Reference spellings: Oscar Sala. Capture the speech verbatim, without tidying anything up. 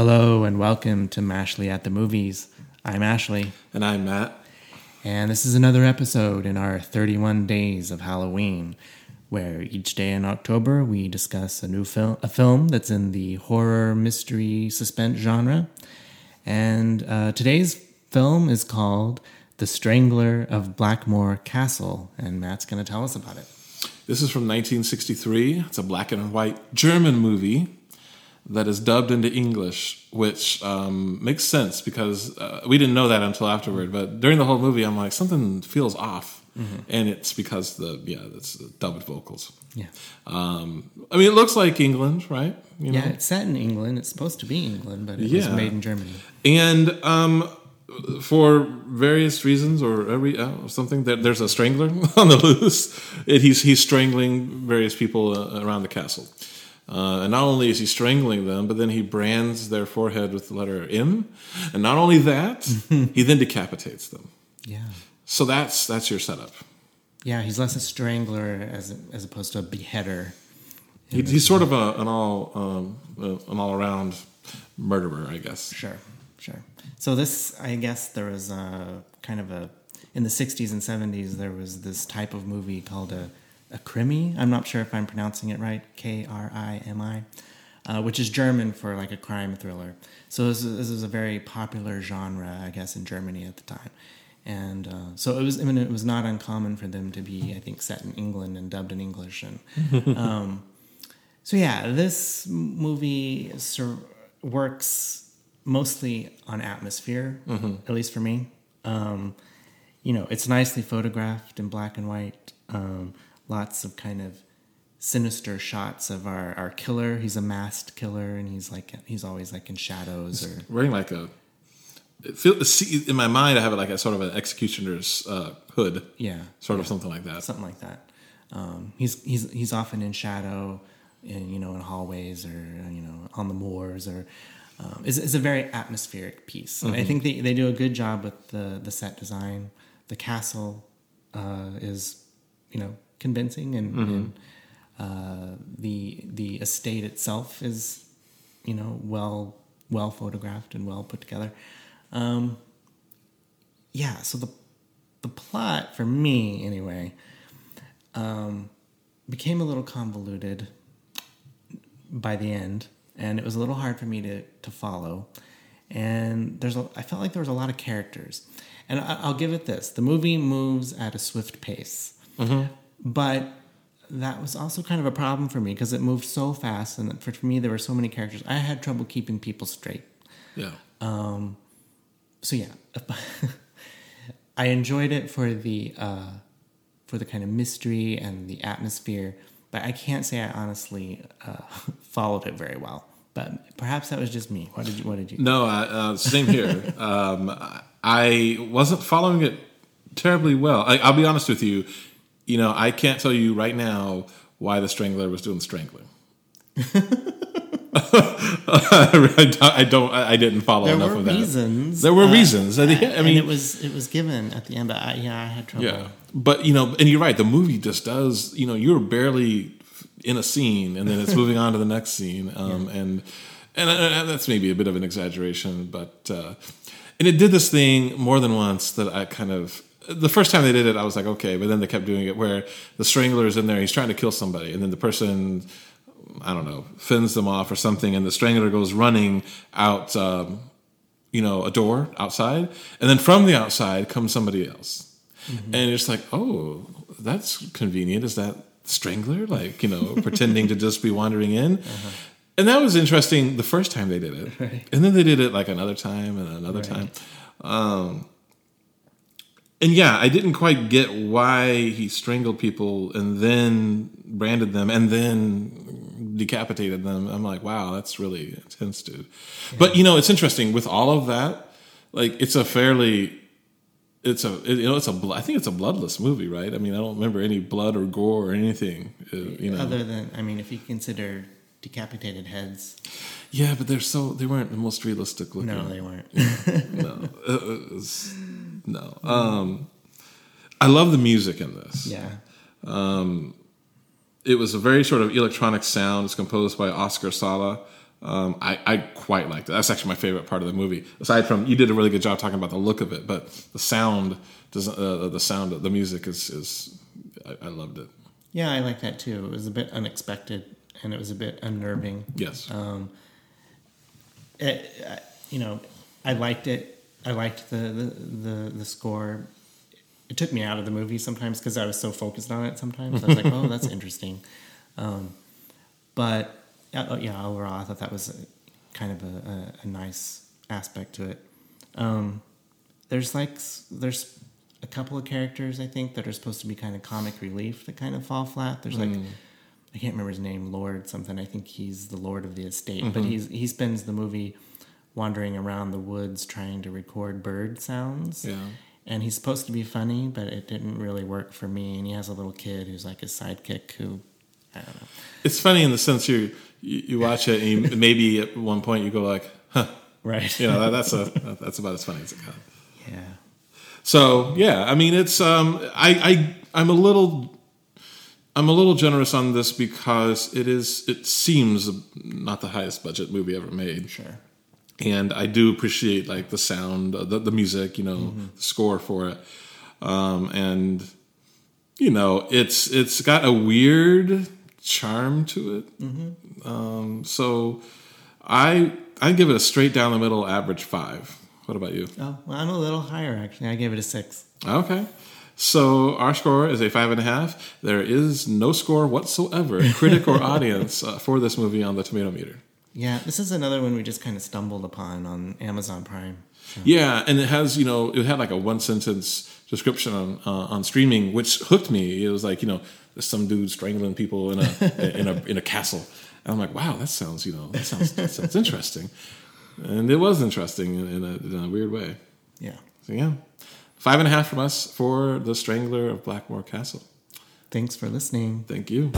Hello and welcome to Mashley at the Movies. I'm Ashley. And I'm Matt. And this is another episode in our thirty-one Days of Halloween, where each day in October we discuss a new film, a film that's in the horror, mystery, suspense genre. And uh, today's film is called The Strangler of Blackmoor Castle, and Matt's going to tell us about it. This is from nineteen sixty-three. It's a black and white German movie that is dubbed into English, which um, makes sense because uh, we didn't know that until afterward. But during the whole movie, I'm like, something feels off, mm-hmm. and it's because the yeah, it's the dubbed vocals. Yeah, um, I mean, it looks like England, right? You know? Yeah, it's set in England. It's supposed to be England, but it yeah. was made in Germany. And um, for various reasons or every uh, something, that there's a strangler on the loose. It, he's he's strangling various people uh, around the castle. Uh, and not only is he strangling them, but then he brands their forehead with the letter M. And not only that, he then decapitates them. Yeah. So that's that's your setup. Yeah, he's less a strangler as as opposed to a beheader. He, he's sort of a, an all um, an all around murderer, I guess. Sure, sure. So this, I guess, there was a kind of a in the sixties and seventies there was this type of movie called a. A krimi, I'm not sure if I'm pronouncing it right, K R I M I, uh, which is German for like a crime thriller. So this is, this is a very popular genre, I guess, in Germany at the time. And uh, so it was I mean, it was not uncommon for them to be, I think, set in England and dubbed in English. And um, so yeah, this movie sur- works mostly on atmosphere, mm-hmm. at least for me. Um, you know, it's nicely photographed in black and white. Um, Lots of kind of sinister shots of our, our killer. He's a masked killer, and he's like he's always like in shadows or wearing like a. It feel, see, in my mind, I have it like a sort of an executioner's uh, hood. Yeah, sort yeah. of something like that. Something like that. Um, he's he's he's often in shadow, in you know in hallways or you know on the moors or. Um, it's, it's a very atmospheric piece. Mm-hmm. I think they, they do a good job with the the set design. The castle uh, is, you know. convincing and, mm-hmm. and uh, the the estate itself is, you know, well well photographed and well put together. Um, yeah, so the the plot for me anyway um, became a little convoluted by the end, and it was a little hard for me to to follow. And there's a, I felt like there was a lot of characters, and I, I'll give it this: the movie moves at a swift pace. Mm-hmm. But that was also kind of a problem for me because it moved so fast, and for me there were so many characters. I had trouble keeping people straight. Yeah. Um, so yeah, I enjoyed it for the uh, for the kind of mystery and the atmosphere, but I can't say I honestly uh, followed it very well. But perhaps that was just me. What did you? What did you? No, I, uh, same here. um, I wasn't following it terribly well. I, I'll be honest with you. You know, I can't tell you right now why the strangler was doing strangling. I don't. I didn't follow there enough of that. There were reasons. There were uh, reasons. I, I mean, and it was it was given at the end. But I, yeah, I had trouble. Yeah, but you know, and you're right. The movie just does. You know, you're barely in a scene, and then it's moving on to the next scene. Um, yeah. and, and and that's maybe a bit of an exaggeration, but uh, and it did this thing more than once that I kind of. The first time they did it, I was like, okay. But then they kept doing it where the strangler is in there. He's trying to kill somebody. And then the person, I don't know, fends them off or something. And the strangler goes running out, um, you know, a door outside. And then from the outside comes somebody else. Mm-hmm. And it's like, oh, that's convenient. Is that strangler? Like, you know, pretending to just be wandering in. Uh-huh. And that was interesting the first time they did it. Right. And then they did it like another time and another right. time. Um And yeah, I didn't quite get why he strangled people and then branded them and then decapitated them. I'm like, wow, that's really intense, dude. Yeah. But you know, it's interesting with all of that. Like, it's a fairly, it's a, it, you know, it's a, I think it's a bloodless movie, right? I mean, I don't remember any blood or gore or anything. You know, other than, I mean, if you consider decapitated heads. Yeah, but they're so they weren't the most realistic looking. No, they weren't. Yeah. No. It was, No, um, I love the music in this. Yeah, um, it was a very sort of electronic sound. It's composed by Oscar Sala, Um, I, I quite liked it. That's actually my favorite part of the movie. Aside from, you did a really good job talking about the look of it, but the sound, uh, the sound, the music is, is I, I loved it. Yeah, I like that too. It was a bit unexpected and it was a bit unnerving. Yes. Um, it, I, you know, I liked it. I liked the, the, the, the score. It took me out of the movie sometimes because I was so focused on it sometimes. I was like, oh, that's interesting. Um, but... Uh, yeah, overall, I thought that was a, kind of a, a, a nice aspect to it. Um, there's like there's a couple of characters I think that are supposed to be kind of comic relief that kind of fall flat. There's like mm. I can't remember his name, Lord something. I think he's the Lord of the Estate, mm-hmm. but he's he spends the movie wandering around the woods trying to record bird sounds. Yeah, and he's supposed to be funny, but it didn't really work for me. And he has a little kid who's like his sidekick who. I don't know. It's funny in the sense you you, you watch it and you, maybe at one point you go like, huh. Right. You know, that, that's a that's about as funny as it got. Yeah. So, yeah, I mean, it's um I, I I'm a little I'm a little generous on this because it is it seems not the highest budget movie ever made. Sure. And I do appreciate like the sound, the the music, you know, mm-hmm. the score for it. Um and you know, it's it's got a weird charm to it. Mm-hmm. Um, so I I give it a straight down the middle average five. What about you? Oh, well, I'm a little higher actually. I gave it a six. Okay. So our score is a five and a half. There is no score whatsoever, critic or audience, uh, for this movie on the Tomato Meter. Yeah, this is another one we just kind of stumbled upon on Amazon Prime. So. Yeah, and it has, you know, it had like a one sentence description on uh, on streaming, which hooked me. It was like, you know, some dude strangling people in a in a in a castle. And I'm like, wow, that sounds, you know, that sounds that sounds interesting. And it was interesting in a, in a weird way. Yeah. So yeah, five and a half from us for The Strangler of Blackmoor Castle. Thanks for listening. Thank you.